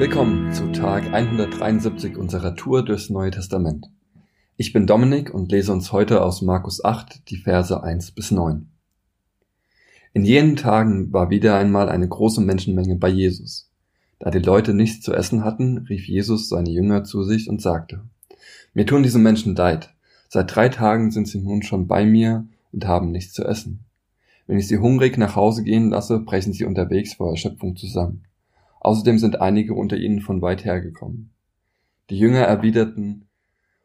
Willkommen zu Tag 173 unserer Tour durchs Neue Testament. Ich bin Dominik und lese uns heute aus Markus 8 die Verse 1 bis 9. In jenen Tagen war wieder einmal eine große Menschenmenge bei Jesus. Da die Leute nichts zu essen hatten, rief Jesus seine Jünger zu sich und sagte: Mir tun diese Menschen leid. Seit 3 Tagen sind sie nun schon bei mir und haben nichts zu essen. Wenn ich sie hungrig nach Hause gehen lasse, brechen sie unterwegs vor Erschöpfung zusammen. Außerdem sind einige unter ihnen von weit hergekommen. Die Jünger erwiderten: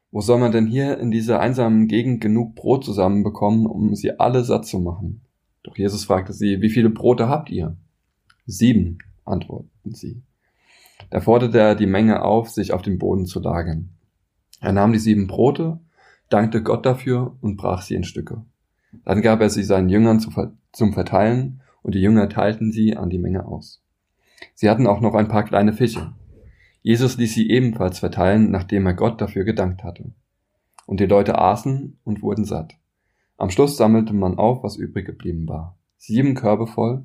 Wo soll man denn hier in dieser einsamen Gegend genug Brot zusammenbekommen, um sie alle satt zu machen? Doch Jesus fragte sie: Wie viele Brote habt ihr? 7, antworteten sie. Da forderte er die Menge auf, sich auf den Boden zu lagern. Er nahm die 7 Brote, dankte Gott dafür und brach sie in Stücke. Dann gab er sie seinen Jüngern zum Verteilen, und die Jünger teilten sie an die Menge aus. Sie hatten auch noch ein paar kleine Fische. Jesus ließ sie ebenfalls verteilen, nachdem er Gott dafür gedankt hatte. Und die Leute aßen und wurden satt. Am Schluss sammelte man auf, was übrig geblieben war. 7 Körbe voll.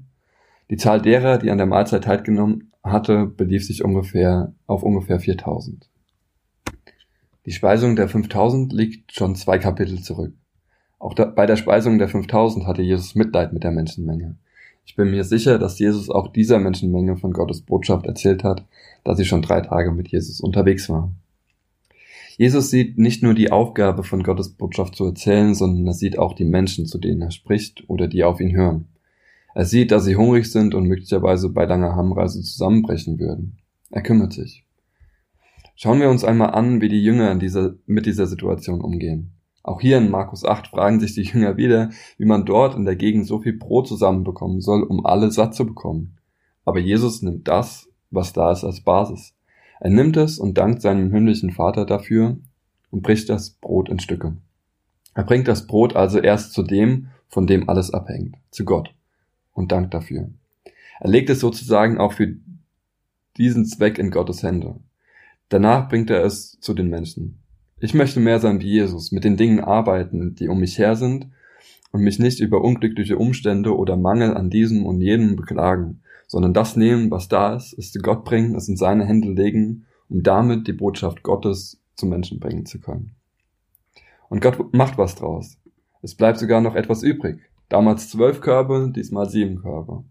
Die Zahl derer, die an der Mahlzeit teilgenommen hatte, belief sich auf ungefähr 4000. Die Speisung der 5000 liegt schon 2 Kapitel zurück. Auch bei der Speisung der 5000 hatte Jesus Mitleid mit der Menschenmenge. Ich bin mir sicher, dass Jesus auch dieser Menschenmenge von Gottes Botschaft erzählt hat, da sie schon 3 Tage mit Jesus unterwegs war. Jesus sieht nicht nur die Aufgabe, von Gottes Botschaft zu erzählen, sondern er sieht auch die Menschen, zu denen er spricht oder die auf ihn hören. Er sieht, dass sie hungrig sind und möglicherweise bei langer Heimreise zusammenbrechen würden. Er kümmert sich. Schauen wir uns einmal an, wie die Jünger mit dieser Situation umgehen. Auch hier in Markus 8 fragen sich die Jünger wieder, wie man dort in der Gegend so viel Brot zusammenbekommen soll, um alle satt zu bekommen. Aber Jesus nimmt das, was da ist, als Basis. Er nimmt es und dankt seinem himmlischen Vater dafür und bricht das Brot in Stücke. Er bringt das Brot also erst zu dem, von dem alles abhängt, zu Gott, und dankt dafür. Er legt es sozusagen auch für diesen Zweck in Gottes Hände. Danach bringt er es zu den Menschen. Ich möchte mehr sein wie Jesus, mit den Dingen arbeiten, die um mich her sind, und mich nicht über unglückliche Umstände oder Mangel an diesem und jenem beklagen, sondern das nehmen, was da ist, es zu Gott bringen, es in seine Hände legen, um damit die Botschaft Gottes zu Menschen bringen zu können. Und Gott macht was draus. Es bleibt sogar noch etwas übrig. Damals 12 Körbe, diesmal 7 Körbe.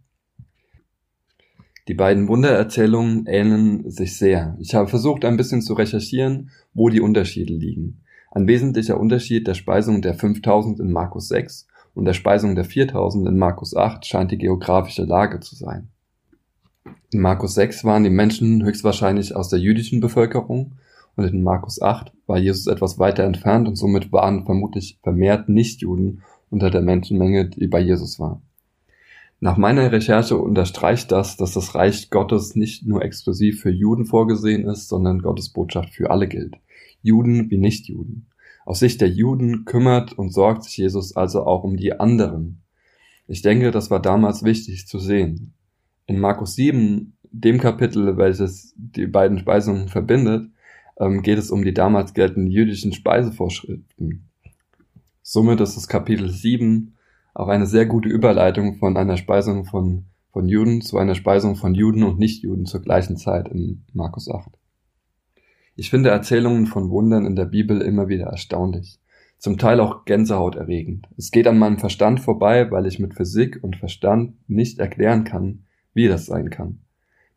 Die beiden Wundererzählungen ähneln sich sehr. Ich habe versucht, ein bisschen zu recherchieren, wo die Unterschiede liegen. Ein wesentlicher Unterschied der Speisung der 5000 in Markus 6 und der Speisung der 4000 in Markus 8 scheint die geografische Lage zu sein. In Markus 6 waren die Menschen höchstwahrscheinlich aus der jüdischen Bevölkerung, und in Markus 8 war Jesus etwas weiter entfernt, und somit waren vermutlich vermehrt Nichtjuden unter der Menschenmenge, die bei Jesus war. Nach meiner Recherche unterstreicht das, dass das Reich Gottes nicht nur exklusiv für Juden vorgesehen ist, sondern Gottes Botschaft für alle gilt. Juden wie Nichtjuden. Aus Sicht der Juden kümmert und sorgt sich Jesus also auch um die anderen. Ich denke, das war damals wichtig zu sehen. In Markus 7, dem Kapitel, welches die beiden Speisungen verbindet, geht es um die damals geltenden jüdischen Speisevorschriften. Somit ist das Kapitel 7 auch eine sehr gute Überleitung von einer Speisung von Juden zu einer Speisung von Juden und Nichtjuden zur gleichen Zeit in Markus 8. Ich finde Erzählungen von Wundern in der Bibel immer wieder erstaunlich, zum Teil auch gänsehauterregend. Es geht an meinem Verstand vorbei, weil ich mit Physik und Verstand nicht erklären kann, wie das sein kann.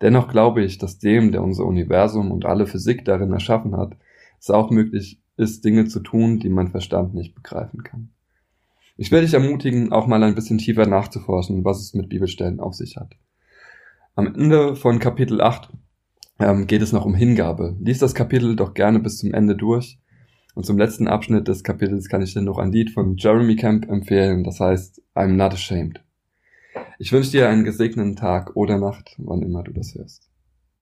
Dennoch glaube ich, dass dem, der unser Universum und alle Physik darin erschaffen hat, es auch möglich ist, Dinge zu tun, die mein Verstand nicht begreifen kann. Ich will dich ermutigen, auch mal ein bisschen tiefer nachzuforschen, was es mit Bibelstellen auf sich hat. Am Ende von Kapitel 8 geht es noch um Hingabe. Lies das Kapitel doch gerne bis zum Ende durch. Und zum letzten Abschnitt des Kapitels kann ich dir noch ein Lied von Jeremy Camp empfehlen, das heißt "I'm Not Ashamed". Ich wünsche dir einen gesegneten Tag oder Nacht, wann immer du das hörst.